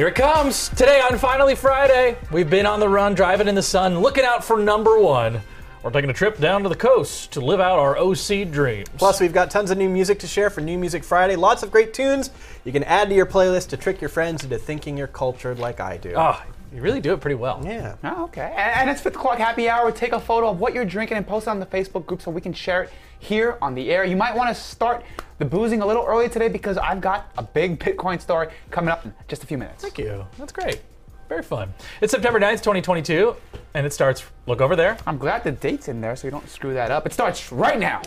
Here it comes. Today on Finally Friday, we've been on the run, driving in the sun, looking out for #1. We're taking a trip down to the coast to live out our OC dreams. Plus, we've got tons of new music to share for New Music Friday. Lots of great tunes you can add to your playlist to trick your friends into thinking you're cultured like I do. Oh, you really do it pretty well. Yeah. Oh, okay. And it's 5 o'clock happy hour. Take a photo of what you're drinking and post it on the Facebook group so we can share it here on the air. You might want to start the boozing a little early today because I've got a big Bitcoin story coming up in just a few minutes. Thank you. That's great. Very fun. It's September 9th, 2022, and it starts, look over there. I'm glad the date's in there so you don't screw that up. It starts right now.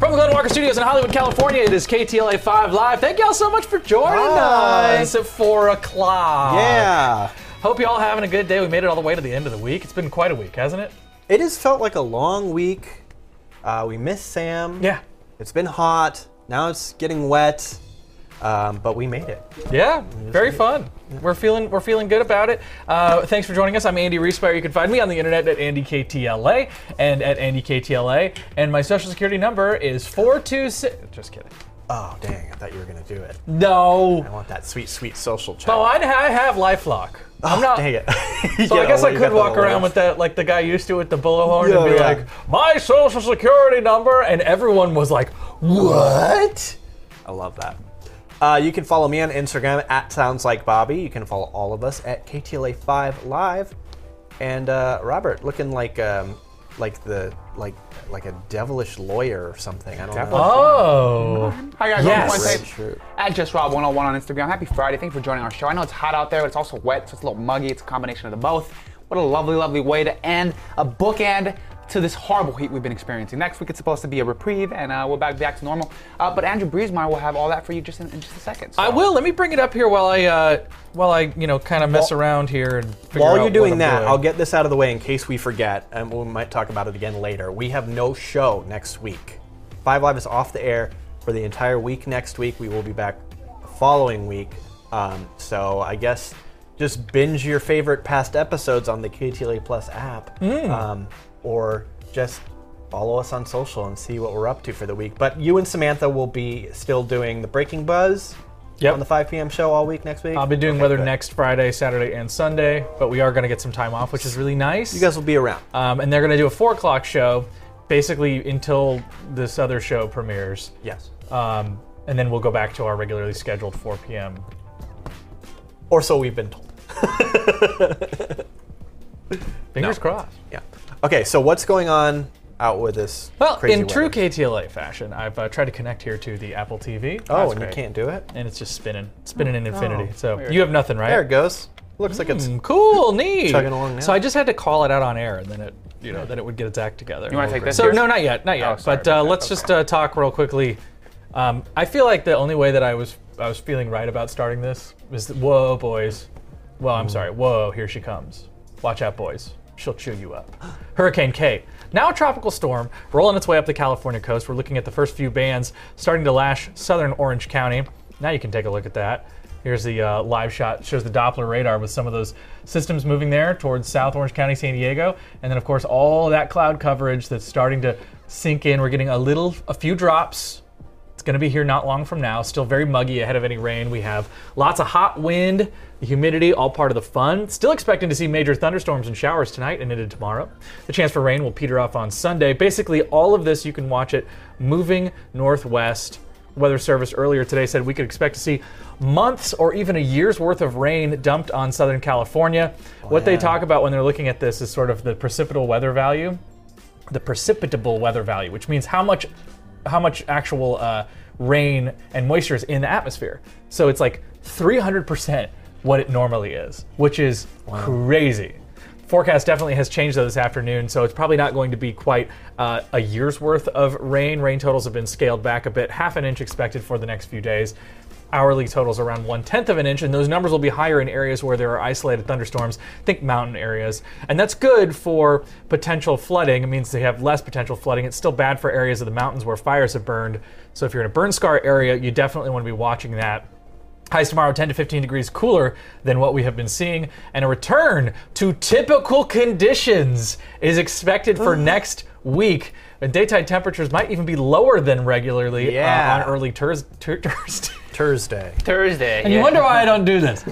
From the Glenn Walker Studios in Hollywood, California, it is KTLA5 Live. Thank y'all so much for joining us at 4 o'clock. Yeah. Hope you all having a good day. We made it all the way to the end of the week. It's been quite a week, hasn't it? It has felt like a long week. We missed Sam. Yeah. It's been hot. Now it's getting wet. But we made it. Yeah, very fun. We're feeling good about it. Thanks for joining us. I'm Andy Riespire. You can find me on the internet at AndyKTLA and at AndyKTLA. And my social security number is 426. Just kidding. Oh, dang, I thought you were going to do it. No. I want that sweet, sweet social check. Oh, I have LifeLock. Oh, I'm not, dang it. So I guess I could walk around with that, like the guy used to with the blowhorn and be like, my social security number. And everyone was like, what? I love that. You can follow me on Instagram at SoundsLikeBobby. You can follow all of us at KTLA5 Live. And Robert, looking like a devilish lawyer or something. I don't know. Oh. Hi guys, welcome at JustRob101 on Instagram. Happy Friday. Thank you for joining our show. I know it's hot out there, but it's also wet, so it's a little muggy. It's a combination of the both. What a lovely, lovely way to end a bookend to this horrible heat we've been experiencing. Next week it's supposed to be a reprieve, and we'll back to normal. But Andrew Briesmeyer will have all that for you just in just a second. So. I will. Let me bring it up here while I kind of mess around here and figure out. While you're doing that, I'll get this out of the way in case we forget, and we might talk about it again later. We have no show next week. Five Live is off the air for the entire week next week. We will be back the following week. So I guess just binge your favorite past episodes on the KTLA Plus app. Or just follow us on social and see what we're up to for the week. But you and Samantha will be still doing the Breaking Buzz on the 5 p.m. show all week next week. I'll be doing weather next Friday, Saturday, and Sunday, but we are going to get some time off, which is really nice. You guys will be around. And they're going to do a 4 o'clock show, basically until this other show premieres. Yes. And then we'll go back to our regularly scheduled 4 p.m. Or so we've been told. Fingers crossed. Yeah. Okay, so what's going on out with this crazy weather? True KTLA fashion, I've tried to connect here to the Apple TV. Oh, and you can't do it? And it's just spinning in infinity. So you have nothing, right? There it goes. Looks like it's cool, neat. Chugging along now. So I just had to call it out on air, and then it, then it would get its act together. You want to take this? So no, not yet. Oh, sorry, but let's just talk real quickly. I feel like the only way that I was feeling right about starting this was, whoa, boys. Well, I'm sorry. Whoa, here she comes. Watch out, boys. She'll chew you up. Hurricane K, now a tropical storm, rolling its way up the California coast. We're looking at the first few bands starting to lash southern Orange County. Now you can take a look at that. Here's the live shot, shows the Doppler radar with some of those systems moving there towards South Orange County, San Diego. And then of course, all that cloud coverage that's starting to sink in. We're getting a few drops. It's gonna be here not long from now. Still very muggy ahead of any rain. We have lots of hot wind, the humidity, all part of the fun. Still expecting to see major thunderstorms and showers tonight and into tomorrow. The chance for rain will peter off on Sunday. Basically, all of this, you can watch it moving northwest. Weather Service earlier today said we could expect to see months or even a year's worth of rain dumped on Southern California. What they talk about when they're looking at this is sort of the precipitable weather value. The precipitable weather value, which means how much actual rain and moisture is in the atmosphere. So it's like 300% what it normally is, which is crazy. Forecast definitely has changed though this afternoon, so it's probably not going to be quite a year's worth of rain. Rain totals have been scaled back a bit, half an inch expected for the next few days. Hourly totals around 1/10 of an inch, and those numbers will be higher in areas where there are isolated thunderstorms, think mountain areas. And that's good for potential flooding. It means they have less potential flooding. It's still bad for areas of the mountains where fires have burned. So if you're in a burn scar area, you definitely want to be watching that. Highs tomorrow 10 to 15 degrees cooler than what we have been seeing, and a return to typical conditions is expected for next week. And daytime temperatures might even be lower than regularly on early Thursday. And you wonder why I don't do this.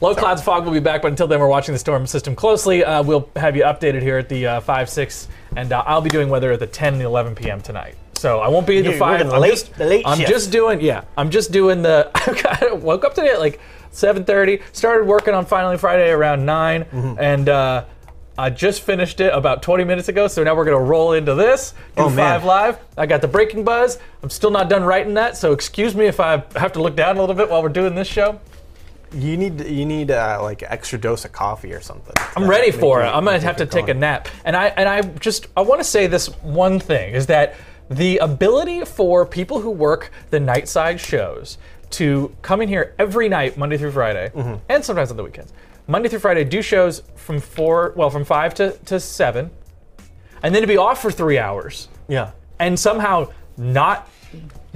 Low clouds, fog will be back, but until then, we're watching the storm system closely. We'll have you updated here at the 5, 6, and I'll be doing weather at the 10 and 11 p.m. tonight. So I won't be at the 5. I'm just doing the. I woke up today at like 7:30. Started working on Finally Friday around 9, and I just finished it about 20 minutes ago. So now we're gonna roll into this. Live. I got the Breaking Buzz. I'm still not done writing that, so excuse me if I have to look down a little bit while we're doing this show. You need like extra dose of coffee or something. I'm ready for it. I'm gonna have to take a nap. And I want to say this one thing is that the ability for people who work the nightside shows to come in here every night, Monday through Friday, and sometimes on the weekends. Monday through Friday, do shows from 5 to 7, and then to be off for 3 hours. Yeah. And somehow not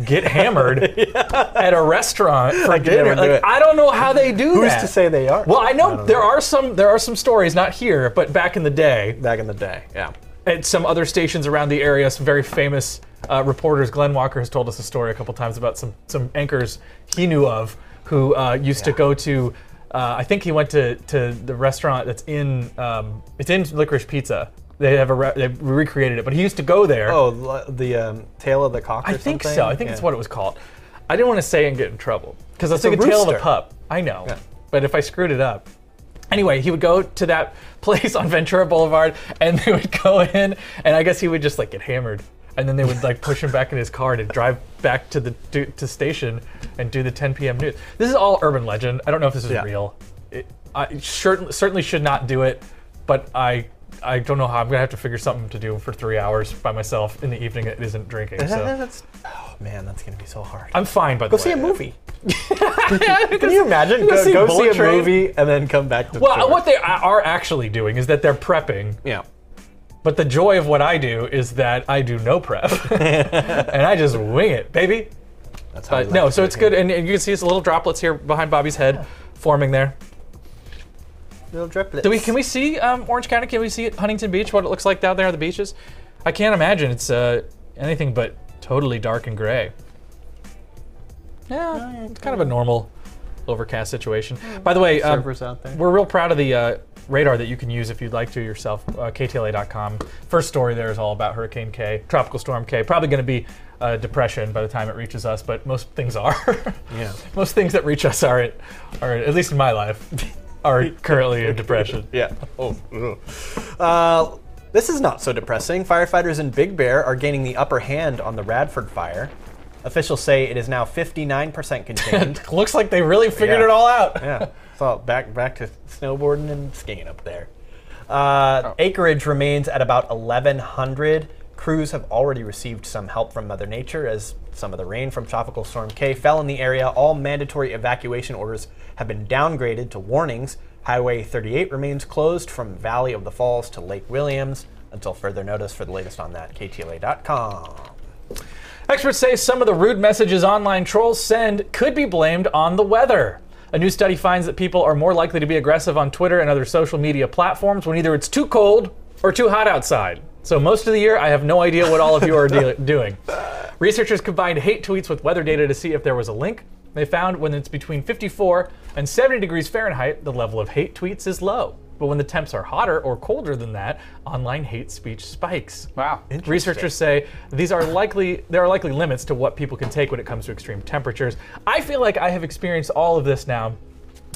get hammered at a restaurant for dinner. I don't know how they do that. Who's to say they are? Well, I know there are some stories, not here, but back in the day. Yeah. At some other stations around the area, some very famous reporters. Glenn Walker has told us a story a couple times about some anchors he knew of who used to go to. I think he went to the restaurant that's in it's in Licorice Pizza. They have they recreated it, but he used to go there. Oh, the Tale of the Cock. Or I think something? So. I think it's what it was called. I didn't want to say and get in trouble because I was thinking Tale of the Pup. I know, but if I screwed it up. Anyway, he would go to that place on Ventura Boulevard, and they would go in, and I guess he would just like get hammered, and then they would like push him back in his car to drive back to the station and do the 10 p.m. news. This is all urban legend. I don't know if this is real. I certainly should not do it, but I don't know how. I'm gonna have to figure something to do for 3 hours by myself in the evening that isn't drinking. So. That's gonna be so hard. I'm fine, by the way. Go see a movie. Can you imagine? Go see a movie and then come back to the store. What they are actually doing is that they're prepping. Yeah. But the joy of what I do is that I do no prep. And I just wing it, baby. That's how so it's good. And you can see these little droplets here behind Bobby's head forming there. Little driplets. Can we see Orange County? Can we see it, Huntington Beach, what it looks like down there on the beaches? I can't imagine it's anything but totally dark and gray. Yeah, it's kind of a normal overcast situation. By the way, we're real proud of the radar that you can use if you'd like to yourself, KTLA.com. First story there is all about Hurricane K, Tropical Storm K. Probably going to be a depression by the time it reaches us, but most things are. Yeah. Most things that reach us are at least in my life, are currently in depression. Yeah. This is not so depressing. Firefighters in Big Bear are gaining the upper hand on the Radford fire. Officials say it is now 59% contained. Looks like they really figured it all out. Yeah, it's all back to snowboarding and skiing up there. Acreage remains at about 1,100. Crews have already received some help from Mother Nature as some of the rain from Tropical Storm K fell in the area. All mandatory evacuation orders have been downgraded to warnings. Highway 38 remains closed from Valley of the Falls to Lake Williams until further notice. For the latest on that, KTLA.com. Experts say some of the rude messages online trolls send could be blamed on the weather. A new study finds that people are more likely to be aggressive on Twitter and other social media platforms when either it's too cold or too hot outside. So most of the year, I have no idea what all of you are doing. Researchers combined hate tweets with weather data to see if there was a link. They found when it's between 54 and 70 degrees Fahrenheit, the level of hate tweets is low. But when the temps are hotter or colder than that, online hate speech spikes. Wow. Researchers say there are likely limits to what people can take when it comes to extreme temperatures. I feel like I have experienced all of this now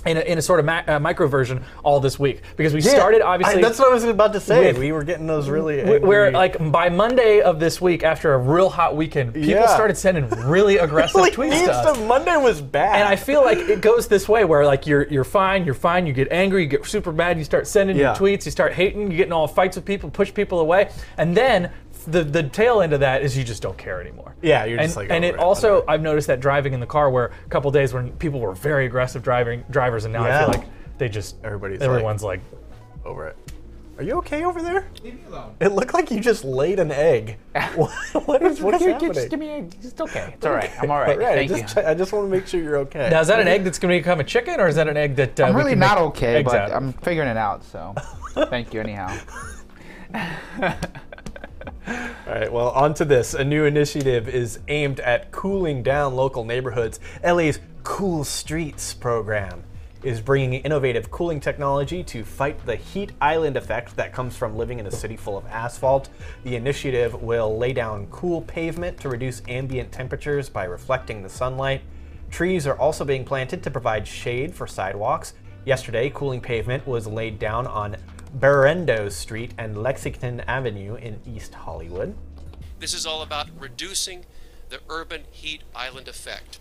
in a sort of micro version all this week. Because we started, obviously. That's what I was about to say. We were getting those really angry. Where, like, by Monday of this week, after a real hot weekend, people started sending really aggressive tweets to us. Monday was bad. And I feel like it goes this way where, like, you're fine, you get angry, you get super mad, you start sending your tweets, you start hating, you get in all fights with people, push people away. And then the tail end of that is you just don't care anymore. Yeah, you're just like. And it also, I've noticed that driving in the car, where a couple days when people were very aggressive drivers, and now I feel like everyone's like over it. Are you okay over there? Leave me alone. It looked like you just laid an egg. What is happening? Just give me an egg. It's okay. It's all right. I'm all right. I just want to make sure you're okay. Now, is that an egg that's going to become a chicken, or is that an egg that I'm really not okay, but out. I'm figuring it out, so thank you anyhow. All right, well, on to this. A new initiative is aimed at cooling down local neighborhoods. LA's Cool Streets program is bringing innovative cooling technology to fight the heat island effect that comes from living in a city full of asphalt. The initiative will lay down cool pavement to reduce ambient temperatures by reflecting the sunlight. Trees are also being planted to provide shade for sidewalks. Yesterday, cooling pavement was laid down on Berendo Street and Lexington Avenue in East Hollywood. This is all about reducing the urban heat island effect.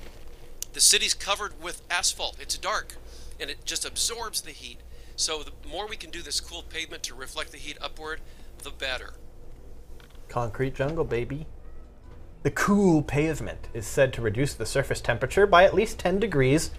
The city's covered with asphalt. It's dark, and it just absorbs the heat. So the more we can do this cool pavement to reflect the heat upward, the better. Concrete jungle, baby. The cool pavement is said to reduce the surface temperature by at least 10 degrees,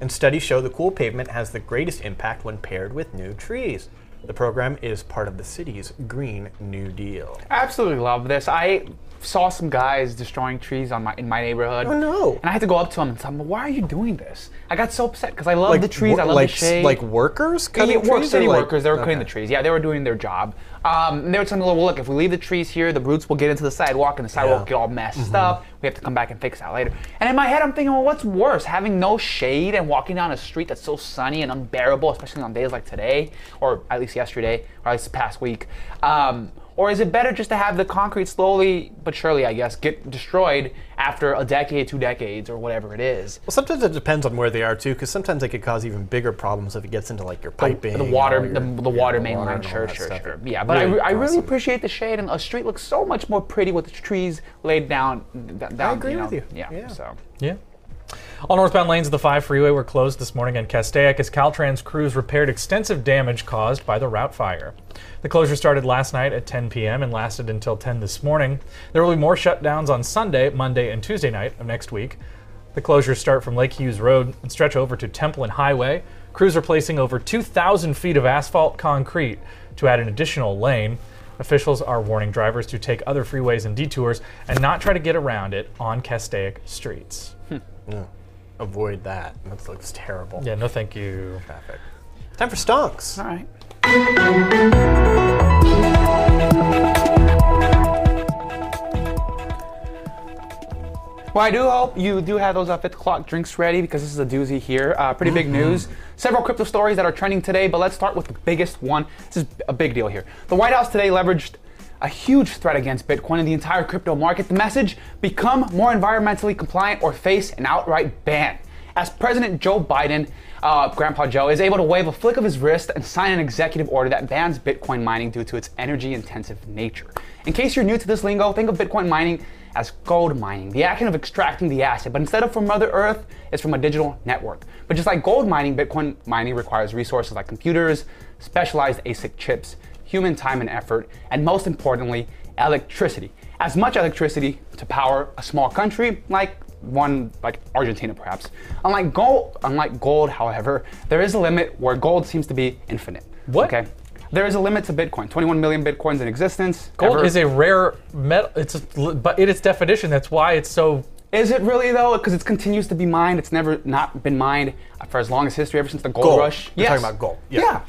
and studies show the cool pavement has the greatest impact when paired with new trees. The program is part of the city's Green New Deal. I absolutely love this. I saw some guys destroying trees in my neighborhood. Oh no! And I had to go up to them and tell them, "Why are you doing this?" I got so upset because I love the trees. I love the shade. Like workers cutting trees. City workers. They were cutting the trees. Yeah, they were doing their job. And they were telling me, "Well, look, if we leave the trees here, the roots will get into the sidewalk, and the sidewalk will get all messed up. We have to come back and fix that later." And in my head, I'm thinking, "Well, what's worse, having no shade and walking down a street that's so sunny and unbearable, especially on days like today, or at least yesterday, or at least the past week?" Or is it better just to have the concrete slowly but surely, I guess, get destroyed after a decade, 2 decades, or whatever it is? Well, sometimes it depends on where they are, too, because sometimes it could cause even bigger problems if it gets into, like, your piping. The water main line, sure. Yeah, but really I really appreciate the shade, and a street looks so much more pretty with the trees laid down. I agree with you. Yeah. So. Yeah. All northbound lanes of the 5 freeway were closed this morning in Castaic as Caltrans crews repaired extensive damage caused by the route fire. The closure started last night at 10 p.m. and lasted until 10 this morning. There will be more shutdowns on Sunday, Monday, and Tuesday night of next week. The closures start from Lake Hughes Road and stretch over to Templin Highway. Crews are placing over 2,000 feet of asphalt concrete to add an additional lane. Officials are warning drivers to take other freeways and detours and not try to get around it on Castaic streets. Yeah. Avoid that. That looks terrible. Yeah, no thank you. Traffic. Time for stonks. All right. Well, I do hope you do have those 5 o'clock drinks ready because this is a doozy here. Pretty big news. Several crypto stories that are trending today, but let's start with the biggest one. This is a big deal here. The White House today leveraged a huge threat against Bitcoin and the entire crypto market. The message, become more environmentally compliant or face an outright ban. As President Joe Biden, Grandpa Joe, is able to wave a flick of his wrist and sign an executive order that bans Bitcoin mining due to its energy-intensive nature. In case you're new to this lingo, think of Bitcoin mining as gold mining, the action of extracting the asset, but instead of from Mother Earth, it's from a digital network. But just like gold mining, Bitcoin mining requires resources like computers, specialized ASIC chips, human time and effort, and most importantly, electricity. As much electricity to power a small country like Argentina perhaps. Unlike gold, however, there is a limit where gold seems to be infinite. What? Okay. There is a limit to Bitcoin. 21 million Bitcoins in existence. Gold is a rare metal, but in its definition, that's why it's so... Is it really though? Because it continues to be mined. It's never not been mined for as long as history, ever since the gold rush. Yes. You're talking about gold. Yeah.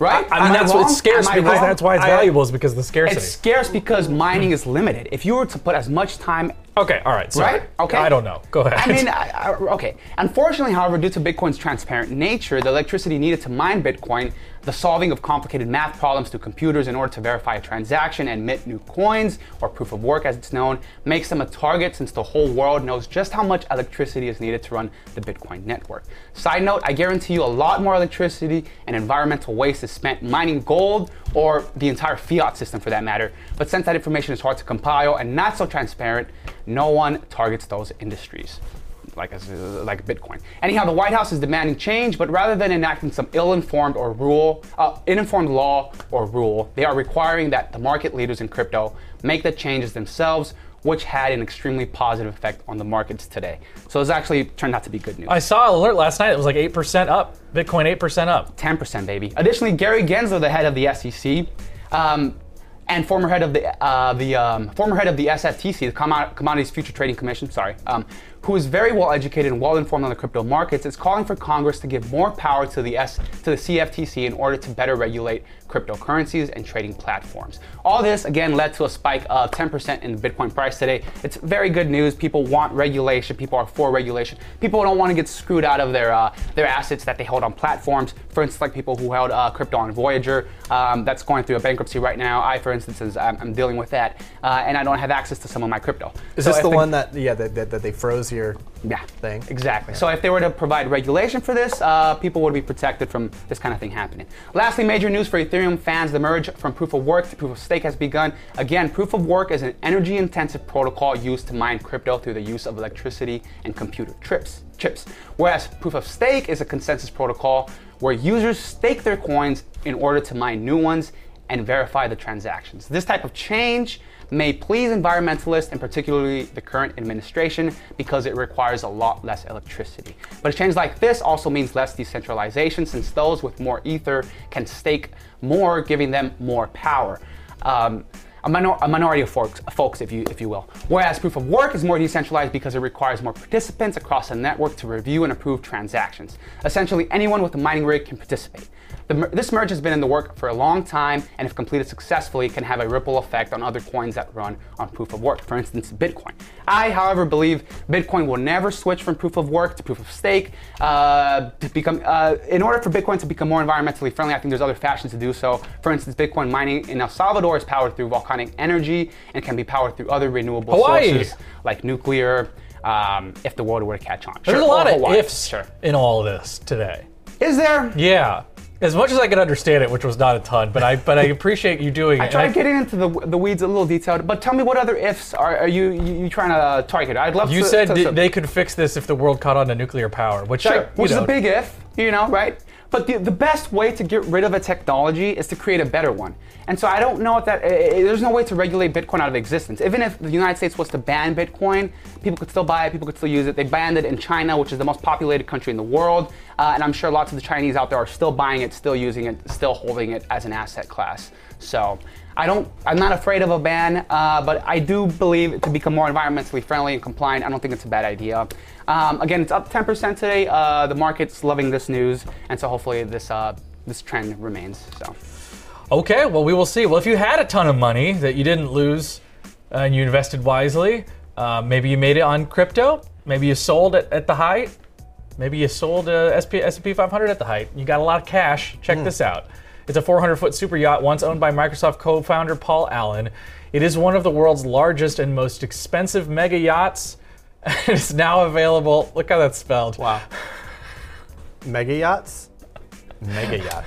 Right? I mean, that's what scarce because that's why it's valuable is because of the scarcity. It's scarce because mining is limited. If you were to put as much time... Okay, all right, sorry. Right? Okay. I don't know. Go ahead. I mean, okay. Unfortunately, however, due to Bitcoin's transparent nature, the electricity needed to mine Bitcoin, the solving of complicated math problems to computers in order to verify a transaction and mint new coins, or proof of work as it's known, makes them a target since the whole world knows just how much electricity is needed to run the Bitcoin network. Side note, I guarantee you a lot more electricity and environmental waste is spent mining gold or the entire fiat system for that matter. But since that information is hard to compile and not so transparent, no one targets those industries. Like Bitcoin. Anyhow, the White House is demanding change, but rather than enacting some ill-informed law or rule, they are requiring that the market leaders in crypto make the changes themselves which had an extremely positive effect on the markets today. So this actually turned out to be good news. I saw an alert last night. It was like 8% up. Bitcoin 8% up. 10%, baby. Additionally, Gary Gensler, the head of the SEC, and former head of the SFTC, the Commodity Futures Trading Commission, sorry, who is very well educated and well informed on the crypto markets, is calling for Congress to give more power to the CFTC in order to better regulate cryptocurrencies and trading platforms. All this again led to a spike of 10% in the Bitcoin price today. It's very good news. People want regulation. People are for regulation. People don't want to get screwed out of their assets that they hold on platforms. For instance, like people who held crypto on Voyager, that's going through a bankruptcy right now. I, for instance, I'm dealing with that, and I don't have access to some of my crypto. Is this the one that that they froze? Yeah, thing. Exactly. Yeah. So if they were to provide regulation for this, people would be protected from this kind of thing happening. Lastly, major news for Ethereum fans, the merge from proof of work to proof of stake has begun. Again, proof of work is an energy intensive protocol used to mine crypto through the use of electricity and computer chips. Whereas proof of stake is a consensus protocol where users stake their coins in order to mine new ones and verify the transactions. This type of change may please environmentalists and particularly the current administration because it requires a lot less electricity. But a change like this also means less decentralization since those with more ether can stake more, giving them more power. A minority of folks, if you will. Whereas proof of work is more decentralized because it requires more participants across a network to review and approve transactions. Essentially, anyone with a mining rig can participate. This merge has been in the work for a long time, and if completed successfully, can have a ripple effect on other coins that run on proof of work. For instance, Bitcoin. I, however, believe Bitcoin will never switch from proof of work to proof of stake. In order for Bitcoin to become more environmentally friendly, I think there's other fashions to do so. For instance, Bitcoin mining in El Salvador is powered through volcanic energy and can be powered through other renewable sources like nuclear if the world were to catch on. There's a lot of ifs in all of this today. Is there? Yeah. As much as I could understand it, which was not a ton, but I appreciate you doing it. I tried getting into the weeds a little detailed, but tell me what other ifs are you trying to target? I'd love to. You said they could fix this if the world caught on to nuclear power, which is a big if, you know, right? But the best way to get rid of a technology is to create a better one. And so I don't know if there's no way to regulate Bitcoin out of existence. Even if the United States was to ban Bitcoin, people could still buy it, people could still use it. They banned it in China, which is the most populated country in the world. And I'm sure lots of the Chinese out there are still buying it, still using it, still holding it as an asset class. So I'm not afraid of a ban, but I do believe to become more environmentally friendly and compliant, I don't think it's a bad idea. Again, it's up 10% today. The market's loving this news, and so hopefully this trend remains. So, okay, well, we will see. Well, if you had a ton of money that you didn't lose and you invested wisely, maybe you made it on crypto, maybe you sold at the height, maybe you sold S&P 500 at the height. You got a lot of cash. Check this out. It's a 400-foot super yacht once owned by Microsoft co-founder Paul Allen. It is one of the world's largest and most expensive mega yachts. It's now available. Look how that's spelled. Wow. Mega yachts? Mega yacht.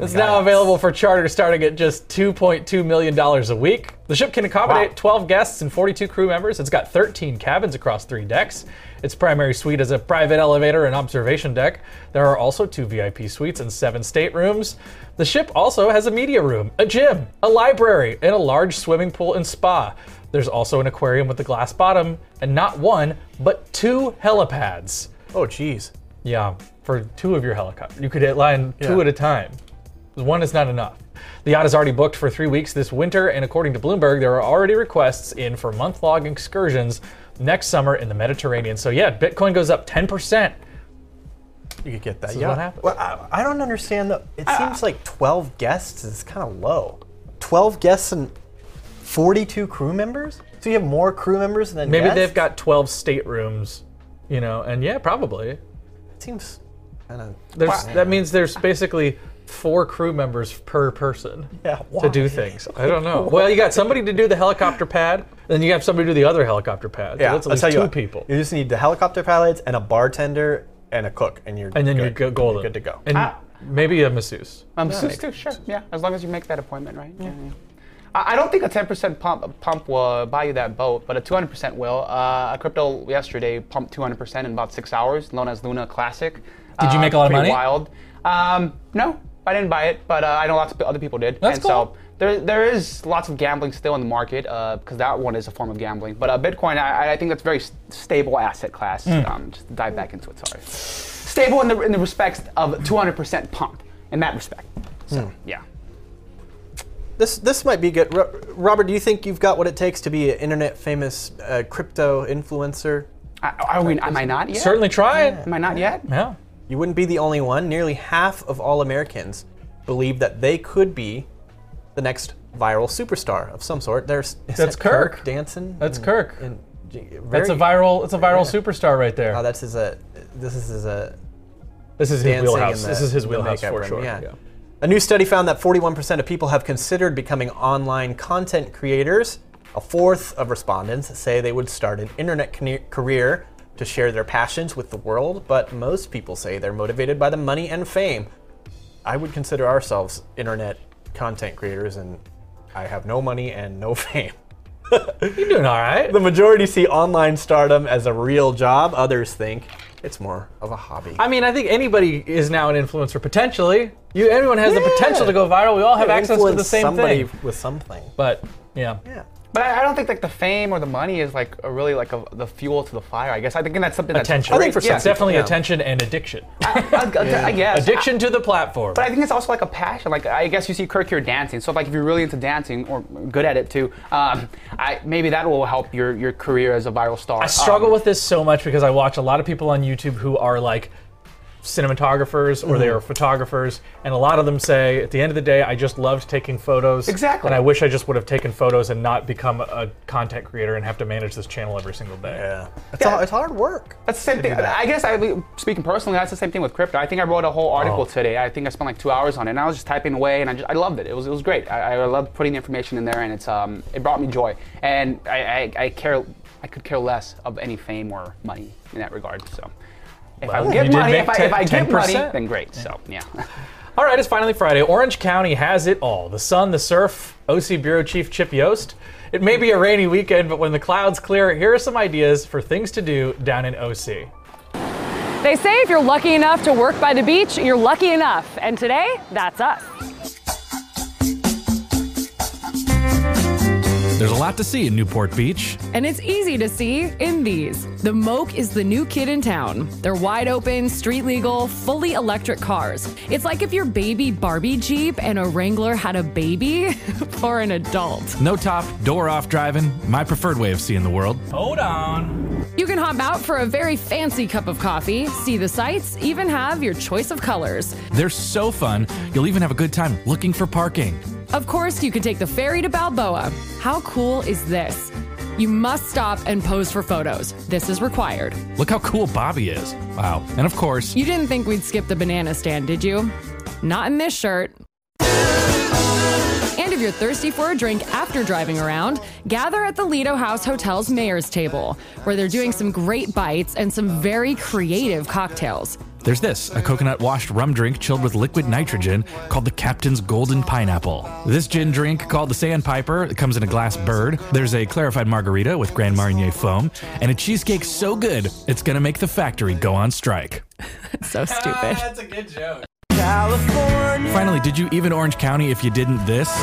It's now available for charter starting at just $2.2 million a week. The ship can accommodate 12 guests and 42 crew members. It's got 13 cabins across 3 decks. Its primary suite is a private elevator and observation deck. There are also 2 VIP suites and 7 staterooms. The ship also has a media room, a gym, a library, and a large swimming pool and spa. There's also an aquarium with a glass bottom and not one, but 2 helipads. Oh, geez. Yeah, for 2 of your helicopters. You could land 2 at a time. 1 is not enough. The yacht is already booked for 3 weeks this winter, and according to Bloomberg, there are already requests in for month-long excursions next summer in the Mediterranean. So yeah, Bitcoin goes up 10%. You could get that. This is what happens. Well, I don't understand though. It seems like 12 guests is kind of low. 12 guests and 42 crew members? So you have more crew members than maybe guests? They've got 12 staterooms, you know, and yeah, probably. Seems kind of. That means there's basically 4 crew members per person to do things. I don't know. Well, you got somebody to do the helicopter pad, then you have somebody to do the other helicopter pad. Yeah, so that's at least 2 people. You just need the helicopter pilots and a bartender and a cook, and you're golden. You're good to go. And maybe a masseuse. Masseuse too, sure. Yeah, as long as you make that appointment, right? Yeah. Mm-hmm. I don't think a 10% pump will buy you that boat, but a 200% will. A crypto yesterday pumped 200% in about 6 hours, known as Luna Classic. Did you make a lot of money? Wild. No, I didn't buy it, but I know lots of other people did. That's cool. So There is lots of gambling still in the market because that one is a form of gambling. But Bitcoin, I think that's a very stable asset class. Just to dive back into it, sorry. Stable in the respects of 200% pump, in that respect. So, yeah. This might be good. Robert, do you think you've got what it takes to be an internet famous crypto influencer? Am I not yet? Certainly try it. Yeah. Am I not yet? Yeah. You wouldn't be the only one. Nearly half of all Americans believe that they could be the next viral superstar of some sort. That's Kirk dancing. That's Kirk. That's a viral. It's a viral superstar right there. Oh, that's his. This is his wheelhouse. This is his wheelhouse for sure. Yeah. Yeah. A new study found that 41% of people have considered becoming online content creators. A fourth of respondents say they would start an internet career to share their passions with the world, but most people say they're motivated by the money and fame. I would consider ourselves internet content creators, and I have no money and no fame. You're doing all right. The majority see online stardom as a real job. Others think it's more of a hobby. I mean, I think anybody is now an influencer, potentially. Everyone has the potential to go viral. We all have access to the same thing. With something. But, yeah. But I don't think like the fame or the money is like the fuel to the fire. I guess I think that's something that's attention. Great. I think for some people, definitely attention and addiction. I guess addiction to the platform. But I think it's also like a passion. Like I guess you see Kirk here dancing. So if you're really into dancing or good at it too, maybe that will help your career as a viral star. I struggle with this so much because I watch a lot of people on YouTube who are like cinematographers or they are photographers, and a lot of them say at the end of the day I just loved taking photos, and I wish I just would have taken photos and not become a content creator and have to manage this channel every single day. It's hard work. That's the same thing. I guess speaking personally, that's the same thing with crypto. I think I wrote a whole article today. I think I spent like 2 hours on it, and I was just typing away, and I loved it. It was great. I loved putting the information in there, and it brought me joy, and I could care less of any fame or money in that regard. So If I get money, then great, so yeah. All right, it's finally Friday. Orange County has it all. The sun, the surf, OC Bureau Chief Chip Yost. It may be a rainy weekend, but when the clouds clear, here are some ideas for things to do down in OC. They say if you're lucky enough to work by the beach, you're lucky enough. And today, that's us. There's a lot to see in Newport Beach. And it's easy to see in these. The Moke is the new kid in town. They're wide open, street legal, fully electric cars. It's like if your baby Barbie Jeep and a Wrangler had a baby for an adult. No top, door off driving, my preferred way of seeing the world. Hold on. You can hop out for a very fancy cup of coffee, see the sights, even have your choice of colors. They're so fun, you'll even have a good time looking for parking. Of course, you can take the ferry to Balboa. How cool is this? You must stop and pose for photos. This is required. Look how cool Bobby is. Wow. And of course, you didn't think we'd skip the banana stand, did you? Not in this shirt. And if you're thirsty for a drink after driving around, gather at the Lido House Hotel's Mayor's Table, where they're doing some great bites and some very creative cocktails. There's this, a coconut-washed rum drink chilled with liquid nitrogen called the Captain's Golden Pineapple. This gin drink called the Sandpiper, it comes in a glass bird. There's a clarified margarita with Grand Marnier foam, and a cheesecake so good, it's gonna make the factory go on strike. So stupid. That's a good joke. California. Finally, did you even Orange County if you didn't this?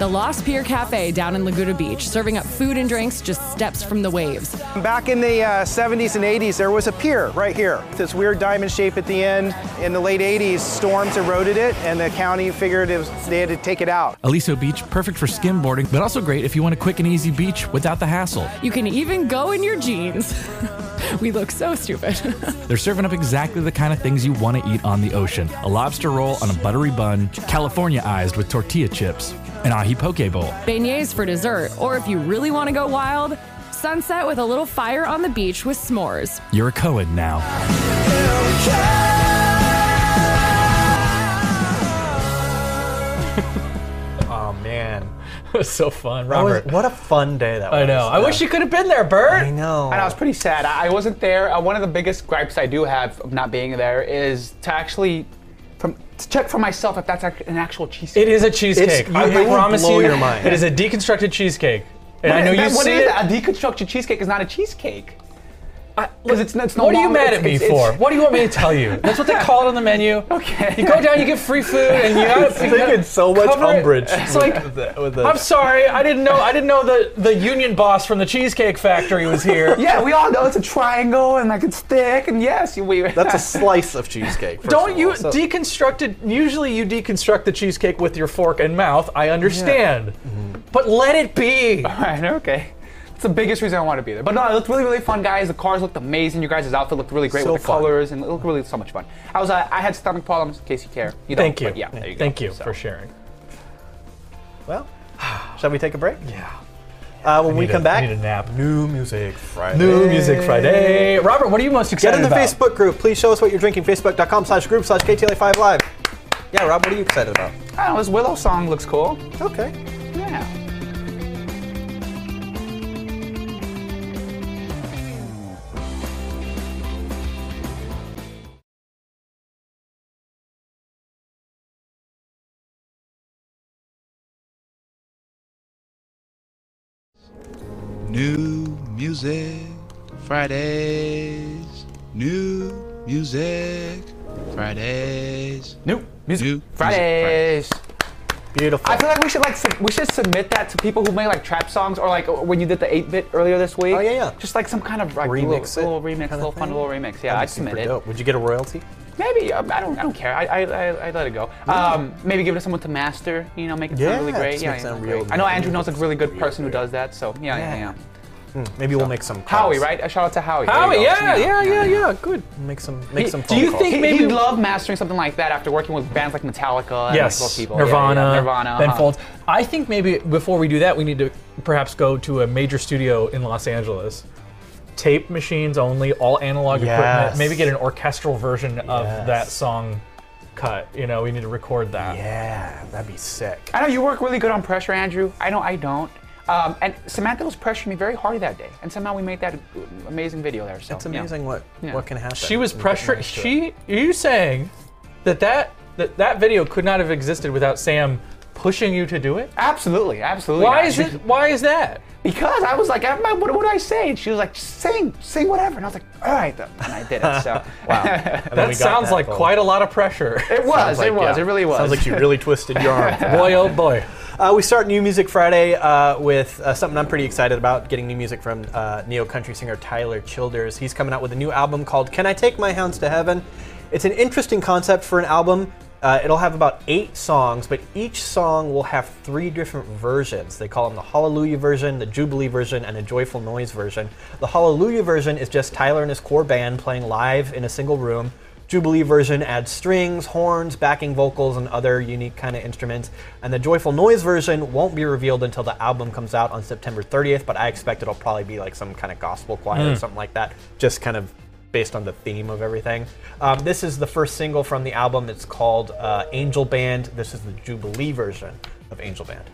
The Lost Pier Cafe down in Laguna Beach, serving up food and drinks just steps from the waves. Back in the 70s and 80s, there was a pier right here. This weird diamond shape at the end. In the late 80s, storms eroded it, and the county figured they had to take it out. Aliso Beach, perfect for skimboarding, but also great if you want a quick and easy beach without the hassle. You can even go in your jeans. We look so stupid. They're serving up exactly the kind of things you want to eat on the ocean. A lobster roll on a buttery bun, California-ized with tortilla chips, an ahi poke bowl. Beignets for dessert, or if you really want to go wild, sunset with a little fire on the beach with s'mores. You're a Cohen now. Oh, man. It was so fun, Robert. What a fun day that was. I know. I wish you could have been there, Bert. I know. And I was pretty sad. I wasn't there. One of the biggest gripes I do have of not being there is to actually check for myself if that's an actual cheesecake. It is a cheesecake. I promise you. It is a deconstructed cheesecake. And I know you see it. A deconstructed cheesecake is not a cheesecake. Because it's no. What are you mad at me for? What do you want me to tell you? That's what they call it on the menu. Okay. You go down, you get free food, and you have to. Taking so much umbrage. It's like, I'm sorry, I didn't know that the union boss from the Cheesecake Factory was here. Yeah, we all know it's a triangle and like it's thick, and yes, we. That's a slice of cheesecake. Don't you deconstructed? Usually, you deconstruct the cheesecake with your fork and mouth. I understand, but let it be. All right. Okay. The biggest reason I want to be there. But no, it looked really, really fun, guys. The cars looked amazing. You guys' outfit looked really great with the colors, and it looked really so much fun. I had stomach problems, in case you care. You don't, but yeah, there you go. Thank you for sharing. Well, shall we take a break? Yeah. When we come back, I need a nap. New Music Friday. New Music Friday. Robert, what are you most excited about? Get in the Facebook group. Please show us what you're drinking. Facebook.com/group/KTLA5Live. Yeah, Rob, what are you excited about? I don't know. This Willow song looks cool. Okay. Yeah. New Music Fridays. New Music Fridays. New Music Fridays. Beautiful. I feel like we should submit that to people who make like trap songs, or like when you did the 8-bit earlier this week. Oh yeah. Just like some kind of like remix, little remix, little fun little remix. Yeah, I'd submit it. Would you get a royalty? Maybe. I don't care. I let it go. Maybe give it to someone to master. You know, make it sound really great. Yeah, sound real great. I know Andrew knows a really good person who does that. So yeah. Maybe we'll make some calls. Howie, right? A shout out to Howie. Howie, yeah. Good. Make some. Do you think maybe he'd love mastering something like that after working with bands like Metallica and those people? Nirvana, Ben Folds. I think maybe before we do that, we need to perhaps go to a major studio in Los Angeles. Tape machines only, all analog equipment. Maybe get an orchestral version of that song cut. You know, we need to record that. Yeah, that'd be sick. I know you work really good on pressure, Andrew. I know I don't. And Samantha was pressuring me very hard that day, and somehow we made that amazing video there. So it's amazing what can happen. She was pressuring. You saying that video could not have existed without Sam pushing you to do it? Absolutely, absolutely. Why is that? Because I was like, what do I say? And she was like, sing whatever. And I was like, all right, then. And I did it. So wow, that sounds like quite a lot of pressure. It was. It really was. Sounds like you really twisted your arm. Boy, oh boy. We start New Music Friday with something I'm pretty excited about, getting new music from neo-country singer Tyler Childers. He's coming out with a new album called Can I Take My Hounds to Heaven? It's an interesting concept for an album. It'll have about 8 songs, but each song will have 3 different versions. They call them the Hallelujah version, the Jubilee version, and a Joyful Noise version. The Hallelujah version is just Tyler and his core band playing live in a single room. Jubilee version adds strings, horns, backing vocals, and other unique kind of instruments. And the Joyful Noise version won't be revealed until the album comes out on September 30th, but I expect it'll probably be like some kind of gospel choir or something like that, just kind of based on the theme of everything. This is the first single from the album. It's called Angel Band. This is the Jubilee version of Angel Band.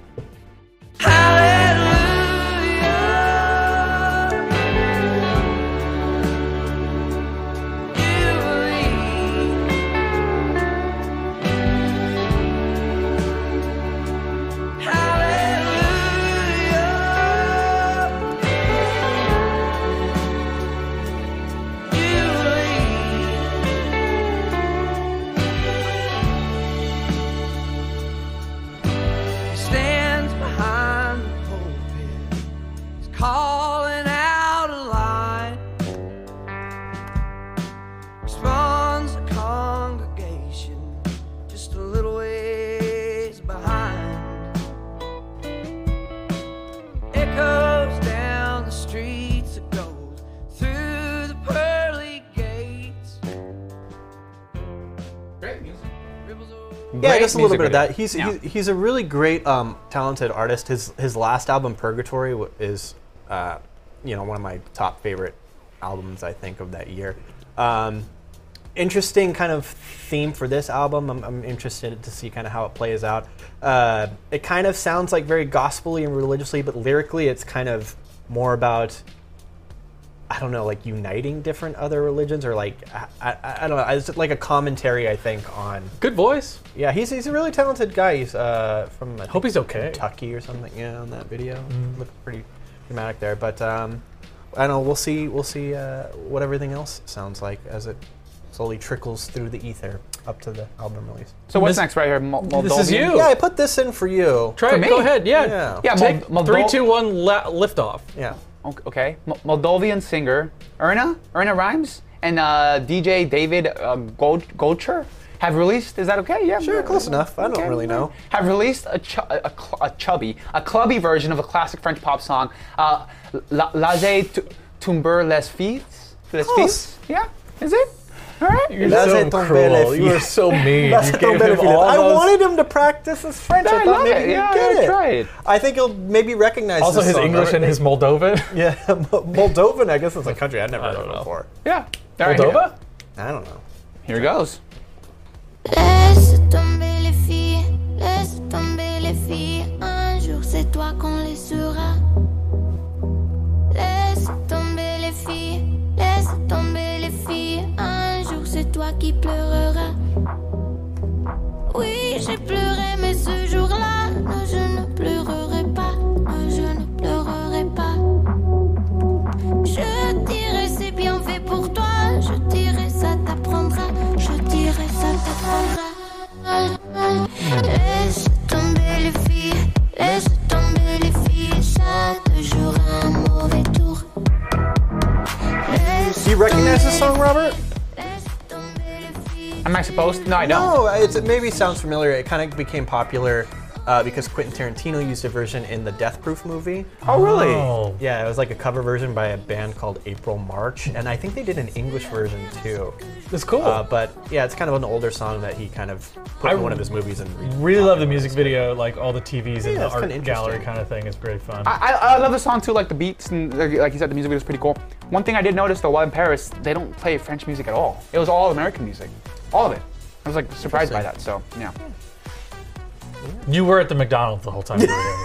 Hallelujah. Just a little bit of that. He's a really great, talented artist. His last album, Purgatory, is one of my top favorite albums I think of that year. Interesting kind of theme for this album. I'm interested to see kind of how it plays out. It kind of sounds like very gospel-y and religiously, but lyrically it's kind of more about, I don't know, like uniting different other religions, or like I don't know. It's like a commentary, I think, on. Good voice. Yeah, he's a really talented guy. He's from Kentucky or something. Yeah, on that video, looked pretty dramatic there, but I don't know, we'll see what everything else sounds like as it slowly trickles through the ether up to the album release. So what's next right here? Moldovan? This is you. Yeah, I put this in for you. Try it. Go ahead. Yeah. Take 3, 2, 1. Liftoff. Yeah. Okay. Moldovan singer Erna Rhymes and DJ David Golcher have released. Is that okay? Yeah. Sure. Close enough. I don't really know. Have released a clubby version of a classic French pop song, Laissez tomber les filles. Yeah. Is it? Right? You're so cruel. You were so mean. You gave him all I those... wanted him to practice his French. I thought maybe you'd get it. Tried. I think he'll maybe recognize also his song, English right? and his Moldovan. Yeah, Moldovan. I guess it's a country I've never heard of before. Yeah, right, Moldova. Yeah. I don't know. Here it goes. Laisse tomber les filles, un jour c'est toi qu'on les sera. Laisse tomber les filles, laisse tomber les filles. C'est toi qui pleureras. Oui, j'ai pleuré, mais ce jour-là, je ne pleurerai pas. Je ne pleurerai pas. Je dirai, c'est bien fait pour toi. Je dirai, ça t'apprendra. Je dirai, ça t'apprendra. Laisse tomber les filles, laisse tomber les filles. Chaque jour un mauvais tour. Do you recognize this song, Robert? Am I supposed to? No, I don't. No, it maybe sounds familiar. It kind of became popular because Quentin Tarantino used a version in the Death Proof movie. Oh, really? Oh. Yeah, it was like a cover version by a band called April March, and I think they did an English version too. That's cool. But yeah, it's kind of an older song that he kind of put in one of his movies. And really love the music video, like all the TVs and the art gallery kind of thing. It's great fun. I love the song too, like the beats and like you said, the music video is pretty cool. One thing I did notice though, while in Paris, they don't play French music at all. It was all American music. All of it. I was like surprised by that, so yeah. You were at the McDonald's the whole time.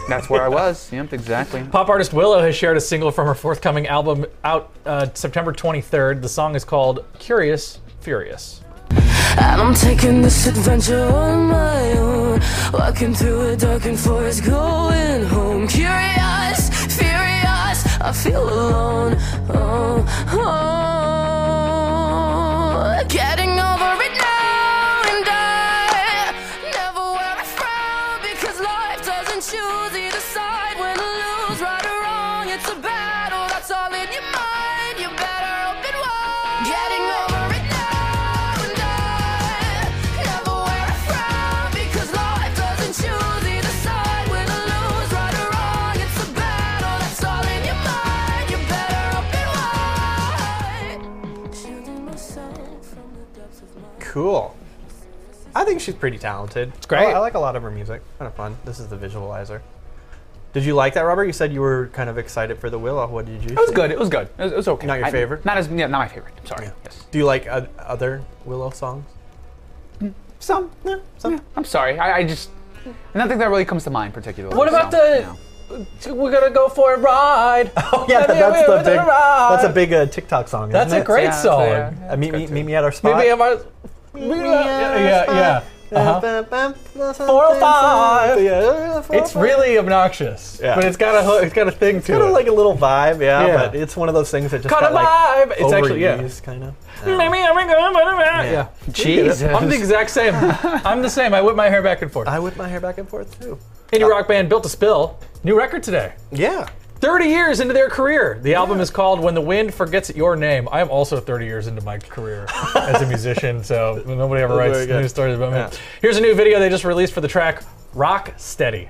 That's where I was, yep, exactly. Pop artist Willow has shared a single from her forthcoming album out September 23rd. The song is called Curious Furious. And I'm taking this adventure on my own, walking through a darkened forest, going home. Curious, furious, I feel alone, getting over it now, and I never where I'm from, because life doesn't choose either side. When to lose, right or wrong, it's a battle that's all in your mind. You better open wide. Getting over it now, and I never where I'm from, because life doesn't choose either side. When to lose, right or wrong, it's a battle that's all in your mind. You better open wide. Shielding myself. Cool. I think she's pretty talented. It's great. I like a lot of her music. Kind of fun. This is the visualizer. Did you like that, Robert? You said you were kind of excited for the Willow. What did you think? It was good. It was good. It was okay. Not your favorite? Not my favorite. I'm sorry. Yeah. Yes. Do you like other Willow songs? Some. Yeah, some. Yeah. I'm sorry. I just... Nothing that really comes to mind particularly. What about We're gonna go for a ride. Oh yeah, that's a big TikTok song. That's a great song. Meet me at our spot. Yeah. 405. Yeah. It's really obnoxious, but it's got a thing to it. It's got like a little vibe, but it's one of those things that just got a vibe. It's actually kind of. Yeah. Jeez, I'm the exact same. I'm the same. I whip my hair back and forth. I whip my hair back and forth too. Indie rock band Built to Spill, new record today. Yeah. 30 years into their career. The album is called When the Wind Forgets Your Name. I am also 30 years into my career as a musician, so nobody ever writes news stories about me. Here's a new video they just released for the track Rock Steady.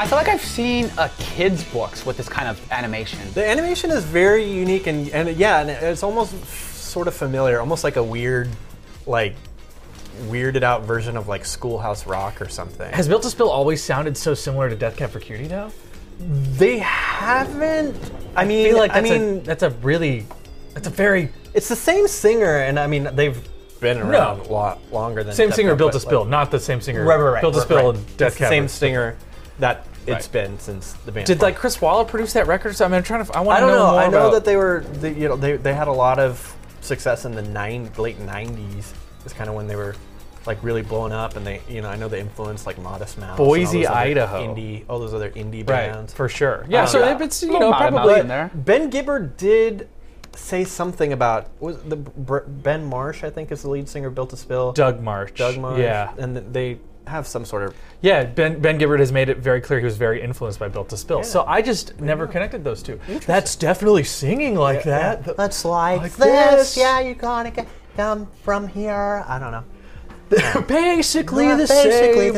I feel like I've seen a kid's books with this kind of animation. The animation is very unique and yeah, and it's almost sort of familiar, almost like a weird, like, weirded out version of like Schoolhouse Rock or something. Has Built to Spill always sounded so similar to Death Cab for Cutie though? They haven't. I mean, that's a very It's the same singer, and I mean they've been around a lot longer than same singer. Built to Spill, like, not the same singer. Right. Built to Spill and Death Cab. Same singer. That it's been since the band. Did like Chris Waller produce that record? So I mean, I'm trying to. I want to know. I know about that they were. You know, they had a lot of success in the late '90s. It's kind of when they were like really blowing up, and they, you know, I know they influenced like Modest Mouse, Boise, Idaho, indie, all those other indie bands for sure. Yeah, so it's you know probably in there. Ben Gibbard did say something about Ben Marsh, I think, is the lead singer of Built to Spill. Doug Marsh. Yeah, and they have some sort of Ben Gibbard has made it very clear he was very influenced by Built to Spill. Yeah. So I just never connected those two. That's definitely singing like that. Yeah. That's like this. Yeah, you're gonna get down from here. I don't know. Basically the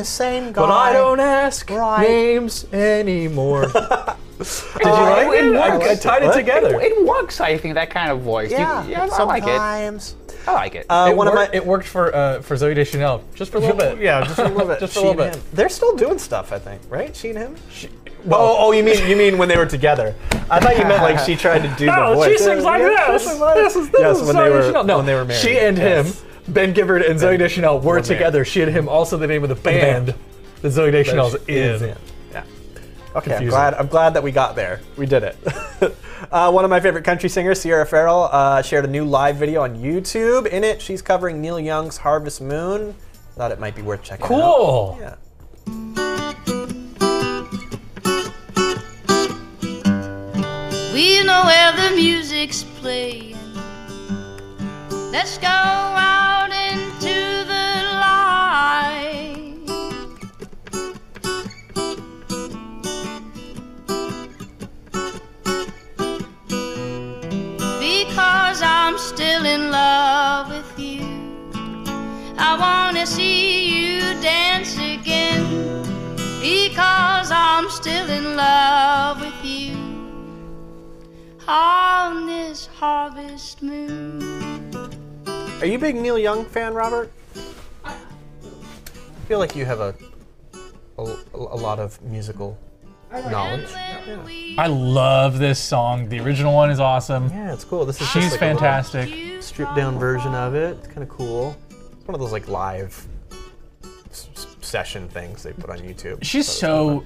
same guy. But I don't ask names anymore. Did you like it? I tied it together. It works, I think, that kind of voice. Yeah, I like it. It worked for Zooey Deschanel, just for a little bit. Yeah, just for a little bit. Just for a little bit. They're still doing stuff, I think, right? She and him. You mean when they were together? I thought you meant like she tried to do the voice. No, she sings like this. This is Zooey Deschanel. No, when they were married. She and him. Ben Gibbard and Zooey Deschanel were together. She and him, also the name of the band that Zooey Deschanel's in. Yeah. Okay, confusing. I'm glad that we got there. We did it. One of my favorite country singers, Sierra Farrell, shared a new live video on YouTube. In it, she's covering Neil Young's Harvest Moon. Thought it might be worth checking out. Cool. Yeah. We know where the music's playing. Let's go out into the light. Because I'm still in love with you. I wanna see you dance again. Because I'm still in love with you. On this harvest moon. Are you a big Neil Young fan, Robert? I feel like you have a lot of musical knowledge. Yeah. I love this song. The original one is awesome. Yeah, it's cool. This is just like fantastic. A stripped down version of it. It's kind of cool. It's one of those like live session things they put on YouTube. She's so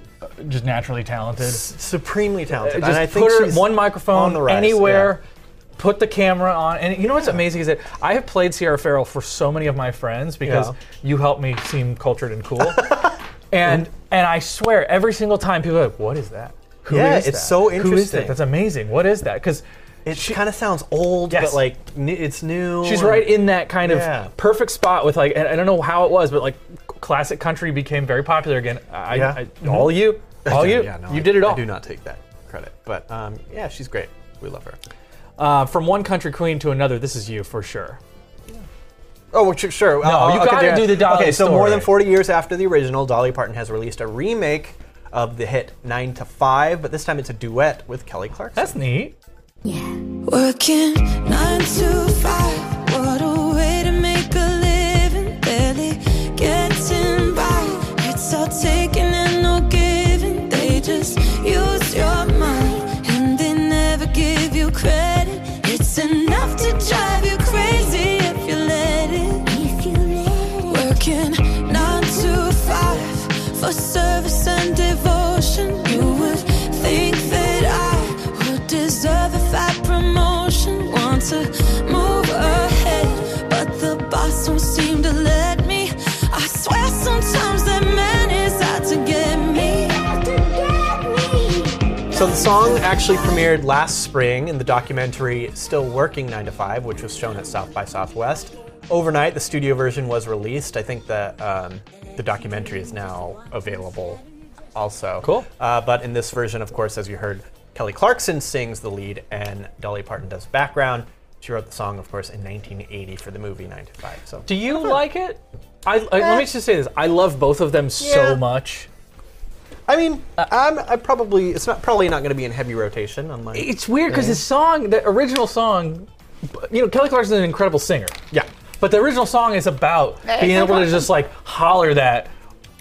just naturally talented. Supremely talented. Just and I think put her she's one microphone on the rise, anywhere. Yeah. Put the camera on, and you know what's amazing is that I have played Sierra Farrell for so many of my friends because you helped me seem cultured and cool. and I swear, every single time people are like, what is that? Who is that? Yeah, it's so interesting. Who is that? That's amazing. What is that? Because it kind of sounds old, but like it's new. She's right in that kind of perfect spot with like, and I don't know how it was, but like classic country became very popular again. You did it all. I do not take that credit, but yeah, she's great. We love her. From one country queen to another, this is you for sure. Yeah. Oh, well, sure. No, you got to do the Dolly story. So more than 40 years after the original, Dolly Parton has released a remake of the hit 9 to 5, but this time it's a duet with Kelly Clarkson. That's neat. Yeah. Working 9 to 5, what a way to make a living, barely getting by. It's all taking and no giving, they just use your mind and they never give you credit. Enough to drive you crazy if you let it. Working 9 to 5 for service and devotion. You would think that I would deserve if I promotion. Want to move ahead, but the boss don't seem to let me. I swear sometimes that man is out to get me. So the song actually premiered last spring in the documentary Still Working 9 to 5, which was shown at South by Southwest. Overnight, the studio version was released. I think the documentary is now available also. Cool. But in this version, of course, as you heard, Kelly Clarkson sings the lead and Dolly Parton does background. She wrote the song, of course, in 1980 for the movie 9 to 5. So. Do you like it? Let me just say this. I love both of them so much. I mean, I probably it's probably not going to be in heavy rotation on my. It's weird because his song, the original song, you know, Kelly Clarkson's an incredible singer. Yeah, but the original song is about being able to just like holler that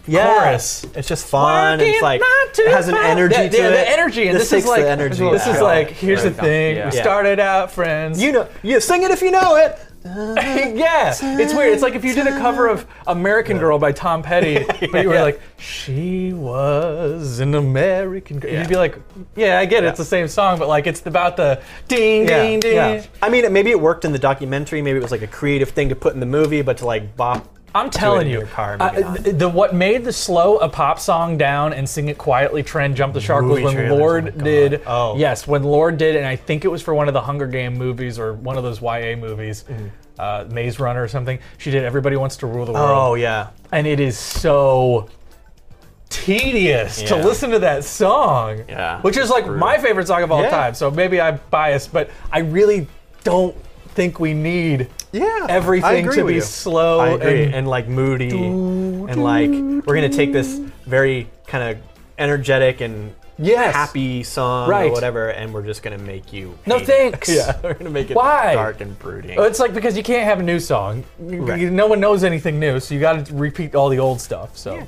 chorus. It's just fun. It's like it has an energy to it. The energy, and this is like this is like here's the thing. We started out friends. You know, you sing it if you know it. Yeah, it's weird. It's like if you did a cover of American Girl by Tom Petty, but you were like, she was an American girl. Yeah. You'd be like, yeah, I get it. It's the same song, but like it's about the ding, ding, ding. Yeah. I mean, maybe it worked in the documentary. Maybe it was like a creative thing to put in the movie, but to like bop. I'm telling you, what made the slow a pop song down and sing it quietly trend jump the shark was when Lorde did. Oh. Yes, when Lorde did, and I think it was for one of the Hunger Game movies or one of those YA movies, Maze Runner or something. She did Everybody Wants to Rule the World. Oh yeah, and it is so tedious to listen to that song. Yeah, which is like my favorite song of all time. So maybe I'm biased, but I really don't think we need. Yeah, everything to be slow and like moody, and like we're gonna take this very kind of energetic and happy song or whatever, and we're just gonna make you hate thanks. It. Yeah, we're gonna make it dark and brooding. It's like because you can't have a new song. No one knows anything new, so you got to repeat all the old stuff. So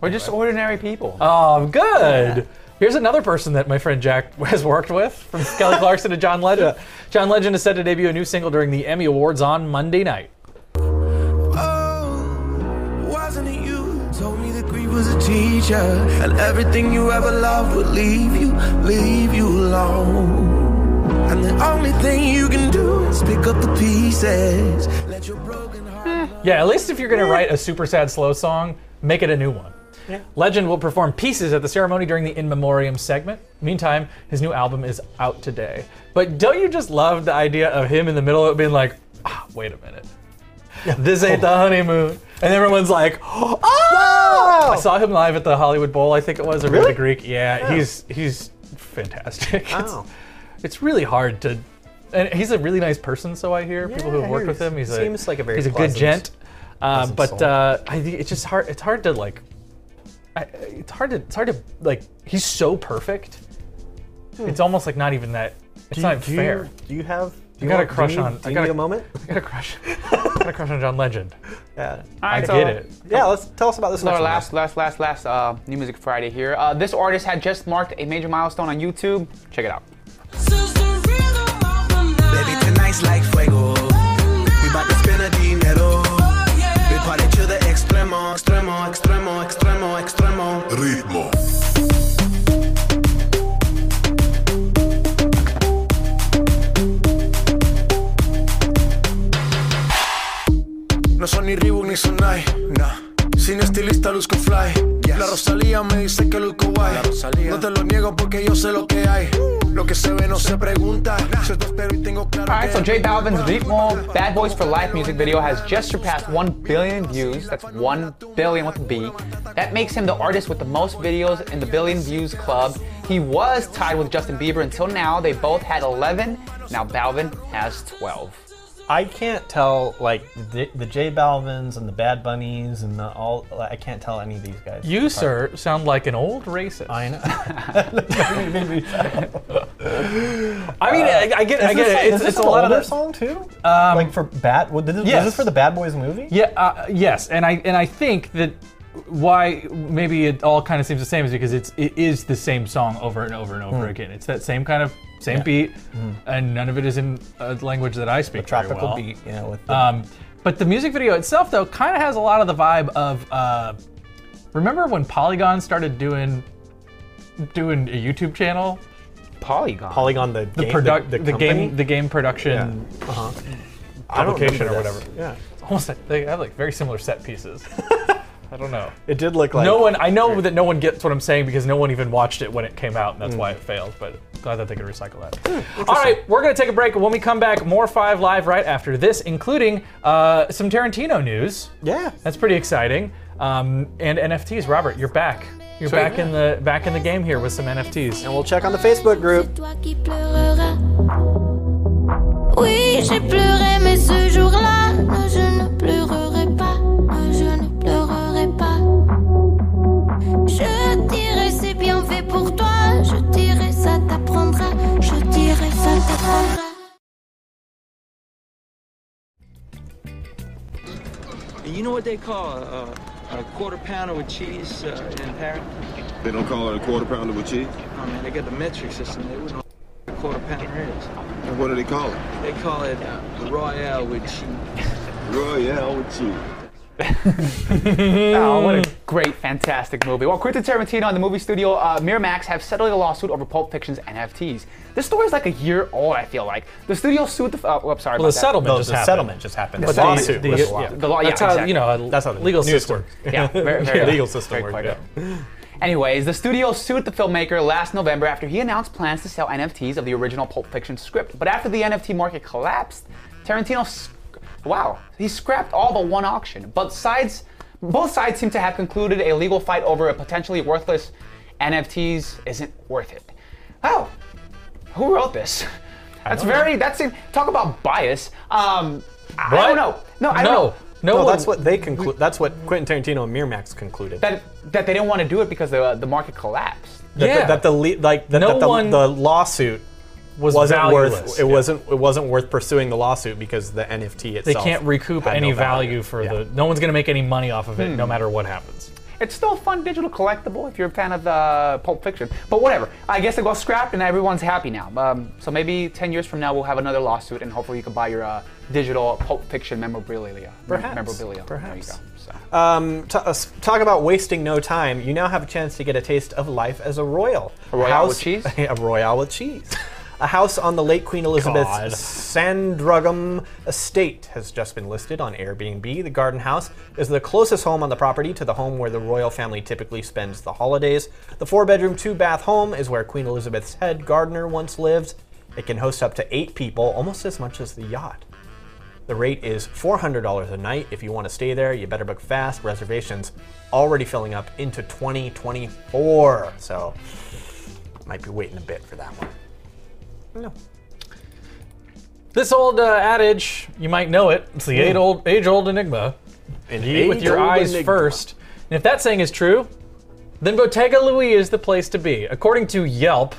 we're just ordinary people. Oh, good. Yeah. Here's another person that my friend Jack has worked with, from Kelly Clarkson to John Legend. John Legend is set to debut a new single during the Emmy Awards on Monday night. Oh, wasn't it you? Told me that grief was a teacher, and everything you ever loved would leave you alone. And the only thing you can do is pick up the pieces. Let your broken heart. Yeah, at least if you're gonna write a super sad slow song, make it a new one. Yeah. Legend will perform pieces at the ceremony during the In Memoriam segment. Meantime, his new album is out today. But don't you just love the idea of him in the middle of it being like, ah, wait a minute. This ain't the honeymoon. And everyone's like, oh! Wow! I saw him live at the Hollywood Bowl, I think it was, or really? The Greek. Yeah, he's fantastic. Wow. It's really hard to, and he's a really nice person, so I hear. People who have worked with him, he's a good gent. But it's just hard, it's hard to like. He's so perfect. It's almost like not even that. It's not even fair. I got a crush on John Legend. Yeah, I get it. Yeah, let's tell us about this. Last New Music Friday here. This artist had just marked a major milestone on YouTube. Check it out. Baby, tonight's like fuego. We about to spend a dinero. We party to the extremo, extremo, extremo, extremo, extremo. Ritmo. No son ni Reebok ni Sonai, nah. Sin estilista luzco fly. La Rosalía me dice que luzco guay. No te lo niego porque yo sé lo que hay. All right, so J Balvin's Ritmo Bad Boys for Life music video has just surpassed 1 billion views. That's 1 billion with a B. That makes him the artist with the most videos in the billion views club. He was tied with Justin Bieber until now. They both had 11. Now Balvin has 12. I can't tell, like, the J Balvins and the Bad Bunnies and I can't tell any of these guys. You, sir, sound like an old racist. I know. I mean, I get it. It's a lot of their song, too? Like, for Bad... Was this for the Bad Boys movie? Yeah, yes, and I think that why maybe it all kind of seems the same is because it is the same song over and over and over again. It's that same kind of... Same beat, and none of it is in a language that I speak very well. Tropical beat, yeah. But the music video itself, though, kind of has a lot of the vibe of. Remember when Polygon started doing a YouTube channel? Polygon, the game production application or whatever. Yeah, it's almost they have like very similar set pieces. I don't know. It did look like I know that no one gets what I'm saying because no one even watched it when it came out, and that's why it failed. But glad that they could recycle that. All right, we're gonna take a break. When we come back, more 5 Live right after this, including some Tarantino news. Yeah, that's pretty exciting. And NFTs. Robert, you're back. You're Sweet. Back in the game here with some NFTs. And we'll check on the Facebook group. Oui, j'ai pleuré, mais ce jour-là, je ne pleurerai pas. Je ne pleurerai pas. Je You know what they call a quarter pounder with cheese in Paris? They don't call it a quarter pounder with cheese? Oh, man, they got the metric system. They wouldn't know what a quarter pounder is. And what do they call it? They call it Royale with cheese. Royale with cheese. Oh, what a great, fantastic movie. Well, Quentin Tarantino and the movie studio Miramax have settled a lawsuit over Pulp Fiction's NFTs. This story is like a year old, I feel like. The studio sued the... The settlement just happened. That's how the legal system works. Yeah, very legal system works. Yeah. Anyways, the studio sued the filmmaker last November after he announced plans to sell NFTs of the original Pulp Fiction script. But after the NFT market collapsed, Tarantino... He scrapped all but one auction. Both sides seem to have concluded a legal fight over a potentially worthless NFTs isn't worth it. Oh, who wrote this? Talk about bias. I don't know. No, that's what they conclude. That's what Quentin Tarantino and Miramax concluded. That they didn't want to do it because the market collapsed. The lawsuit wasn't worth. It wasn't worth pursuing the lawsuit because the NFT itself. They can't recoup any value for No one's going to make any money off of it, no matter what happens. It's still a fun digital collectible if you're a fan of Pulp Fiction. But whatever. I guess it got scrapped and everyone's happy now. So maybe 10 years from now we'll have another lawsuit and hopefully you can buy your digital Pulp Fiction memorabilia. Perhaps. There you go. So. Talk about wasting no time. You now have a chance to get a taste of life as a royal. A royal house with cheese? A royal with cheese. A house on the late Queen Elizabeth's Sandringham estate has just been listed on Airbnb. The garden house is the closest home on the property to the home where the royal family typically spends the holidays. The 4-bedroom, 2-bath home is where Queen Elizabeth's head gardener once lived. It can host up to 8 people, almost as much as the yacht. The rate is $400 a night. If you want to stay there, you better book fast. Reservations already filling up into 2024. So, might be waiting a bit for that one. No. This old adage, you might know it. It's the age-old enigma. Eat with your eyes first. And if that saying is true, then Bottega Louis is the place to be. According to Yelp,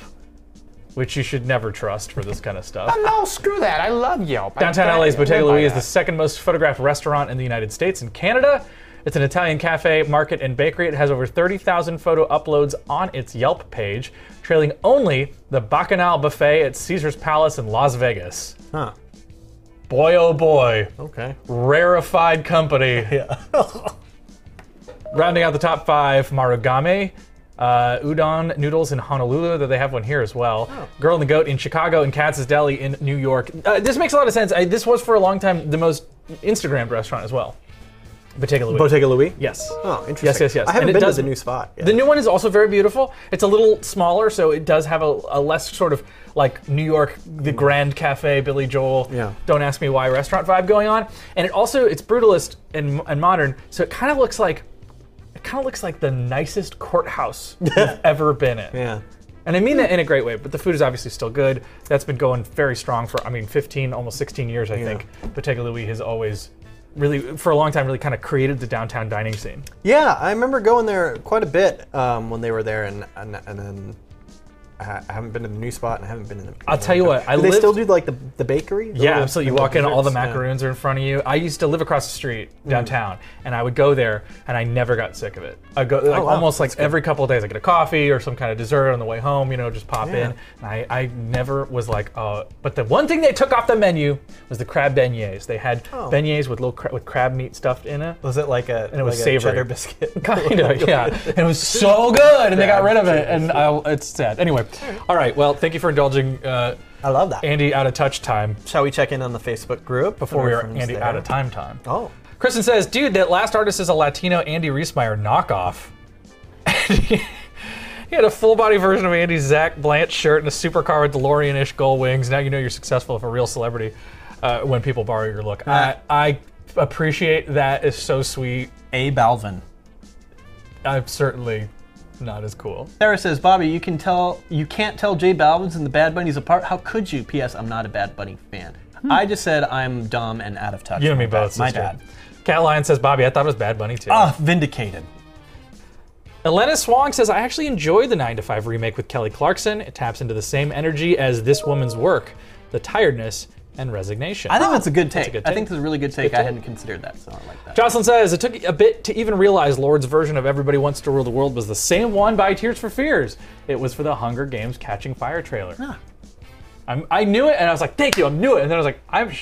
which you should never trust for this kind of stuff. No, screw that. I love Yelp. Downtown LA's Bottega Louis is the second most photographed restaurant in the United States and Canada. It's an Italian cafe, market, and bakery. It has over 30,000 photo uploads on its Yelp page, trailing only the Bacchanal Buffet at Caesar's Palace in Las Vegas. Huh. Boy, oh boy. Okay. Rarefied company. Yeah. Rounding out the top 5, Marugame, Udon Noodles in Honolulu, though they have one here as well. Oh. Girl and the Goat in Chicago and Katz's Deli in New York. This makes a lot of sense. This was for a long time the most Instagrammed restaurant as well. Bottega Louis. Bottega Louis? Yes. Oh, interesting. Yes. I haven't been to the new spot. Yeah. The new one is also very beautiful. It's a little smaller, so it does have a less sort of like New York, the Grand Cafe, Billy Joel, Don't Ask Me Why restaurant vibe going on. And it also, it's brutalist and modern, so it kind of looks like, the nicest courthouse you've ever been in. Yeah. And I mean that in a great way, but the food is obviously still good. That's been going very strong for, 15, almost 16 years, I think. Bottega Louis has always... for a long time, kind of created the downtown dining scene. Yeah, I remember going there quite a bit when they were there, and then I haven't been to the new spot, and I haven't been in the... I'll tell you what, they still do like the bakery? Yeah, absolutely. You walk in, all the macaroons are in front of you. I used to live across the street downtown, and I would go there, and I never got sick of it. I go almost like every couple of days, I get a coffee or some kind of dessert on the way home, just pop in. And I never was like, oh. But the one thing they took off the menu was the crab beignets. They had beignets with little with crab meat stuffed in it. Was it like and it was like a cheddar biscuit? Kind of, yeah. And it was so good, and they got rid of it, and it's sad. Anyway. All right, well, thank you for indulging I love that. Andy Out of Touch time. Shall we check in on the Facebook group before we are Andy Out of Time? Oh. Kristen says, dude, that last artist is a Latino Andy Riespire knockoff. He had a full-body version of Andy's Zach Blanche shirt and a supercar with DeLorean-ish gold wings. Now you know you're successful if a real celebrity when people borrow your look. I appreciate that. It's so sweet. A Balvin. I'm certainly... not as cool. Sarah says, Bobby, you can't tell J Balvin's and the Bad Bunnies apart. How could you? P.S. I'm not a Bad Bunny fan. I just said I'm dumb and out of touch. You and me both, sister. My dad. Cat Lion says, Bobby, I thought it was Bad Bunny too. Ah, vindicated. Elena Swong says, I actually enjoyed the 9 to 5 remake with Kelly Clarkson. It taps into the same energy as this woman's work. The tiredness and resignation. I think that's a good take. I think it's a really good take. I hadn't considered that, so I like that. Jocelyn says, it took a bit to even realize Lord's version of Everybody Wants to Rule the World was the same one by Tears for Fears. It was for the Hunger Games Catching Fire trailer. Huh. I knew it, and I was like, thank you, I knew it. And then I was like, I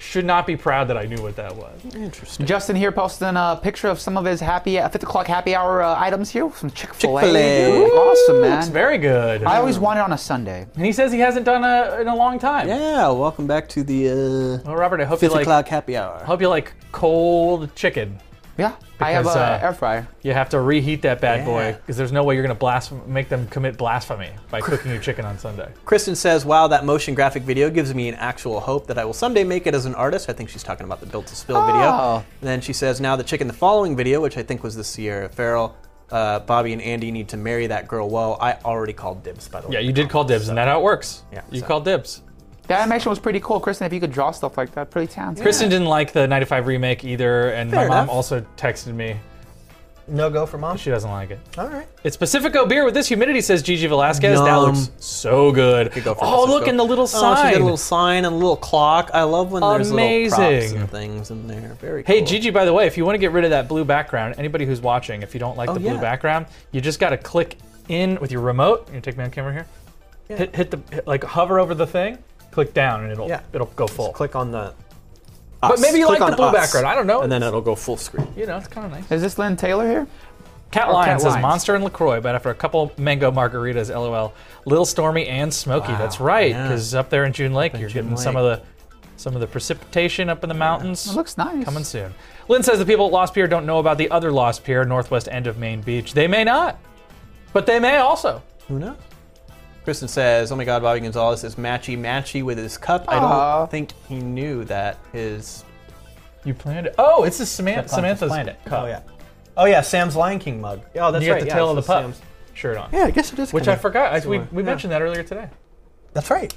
should not be proud that I knew what that was. Interesting. Justin here posted a picture of some of his 5 o'clock happy hour items here from Chick-fil-A. Awesome, man. It's very good. I always want it on a Sunday. And he says he hasn't done it in a long time. Yeah, welcome back to the well, Robert, I hope 5 o'clock happy hour. I hope you like cold chicken. Yeah, I have an air fryer. You have to reheat that bad boy, because there's no way you're going to make them commit blasphemy by cooking your chicken on Sunday. Kristen says, wow, that motion graphic video gives me an actual hope that I will someday make it as an artist. I think she's talking about the Built to Spill video. And then she says, now the chick in the following video, which I think was the Sierra Farrell, Bobby and Andy need to marry that girl. Well, I already called dibs, by the way. Yeah, you did call dibs, and that's how it works. Yeah, you called dibs. That animation was pretty cool, Kristen. If you could draw stuff like that, pretty talented. Kristen didn't like the 95 remake either, and Fair my mom enough. Also texted me. No go for mom? She doesn't like it. All right. It's Pacifico beer with this humidity, says Gigi Velasquez. That looks so good. Go for look, and the little sign. She got a little sign and a little clock. I love when there's little props and things in there. Very cool. Hey, Gigi, by the way, if you want to get rid of that blue background, anybody who's watching, if you don't like the blue background, you just got to click in with your remote. You take me on camera here. Yeah. Hit hover over the thing. Click down and it'll go full. Just click on the us. But maybe you click like the blue background, I don't know. And then it'll go full screen. You know, it's kind of nice. Is this Lynn Taylor here? Cat Lion says, Monster and LaCroix, but after a couple mango margaritas, LOL. Little Stormy and Smoky, that's right. Because up there in June Lake, you're getting some of the precipitation up in the mountains. It looks nice. Coming soon. Lynn says the people at Lost Pier don't know about the other Lost Pier, northwest end of Main Beach. They may not, but they may also. Who knows? Kristen says, oh my God, Bobby Gonzalez is matchy with his cup. Aww. I don't think he knew that his... You planned it? Oh, it's his Samantha's cup. Oh yeah, Sam's Lion King mug. Oh, that's right. You got the tail of the pup shirt on. Yeah, I guess it is. Which I forgot. We mentioned that earlier today. That's right.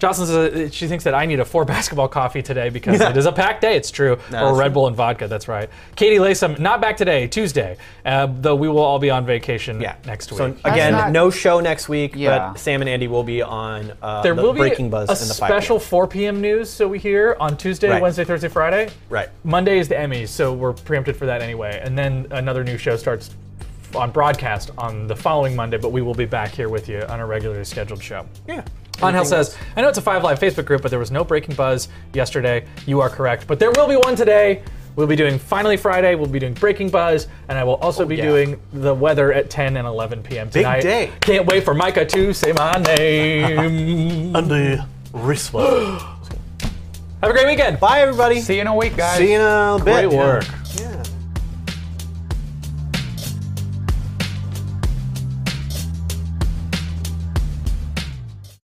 Jocelyn says she thinks that I need a 4 basketball coffee today because it is a packed day. It's true. Or Red Bull and vodka. That's right. Katie Lasom, not back today, Tuesday, though we will all be on vacation next week. So again, no show next week, but Sam and Andy will be on Breaking Buzz in the 5 There will be a special 4 p.m. news, so we hear on Tuesday, Wednesday, Thursday, Friday. Right. Monday is the Emmys, so we're preempted for that anyway. And then another new show starts on broadcast on the following Monday, but we will be back here with you on a regularly scheduled show. Yeah. Angel says, I know it's a 5 Live Facebook group, but there was no Breaking Buzz yesterday. You are correct. But there will be one today. We'll be doing Finally Friday. We'll be doing Breaking Buzz. And I will also be doing the weather at 10 and 11 p.m. tonight. Big day. Can't wait for Micah to say my name. Andy Riespire. Have a great weekend. Bye, everybody. See you in a week, guys. See you in a bit. Great work.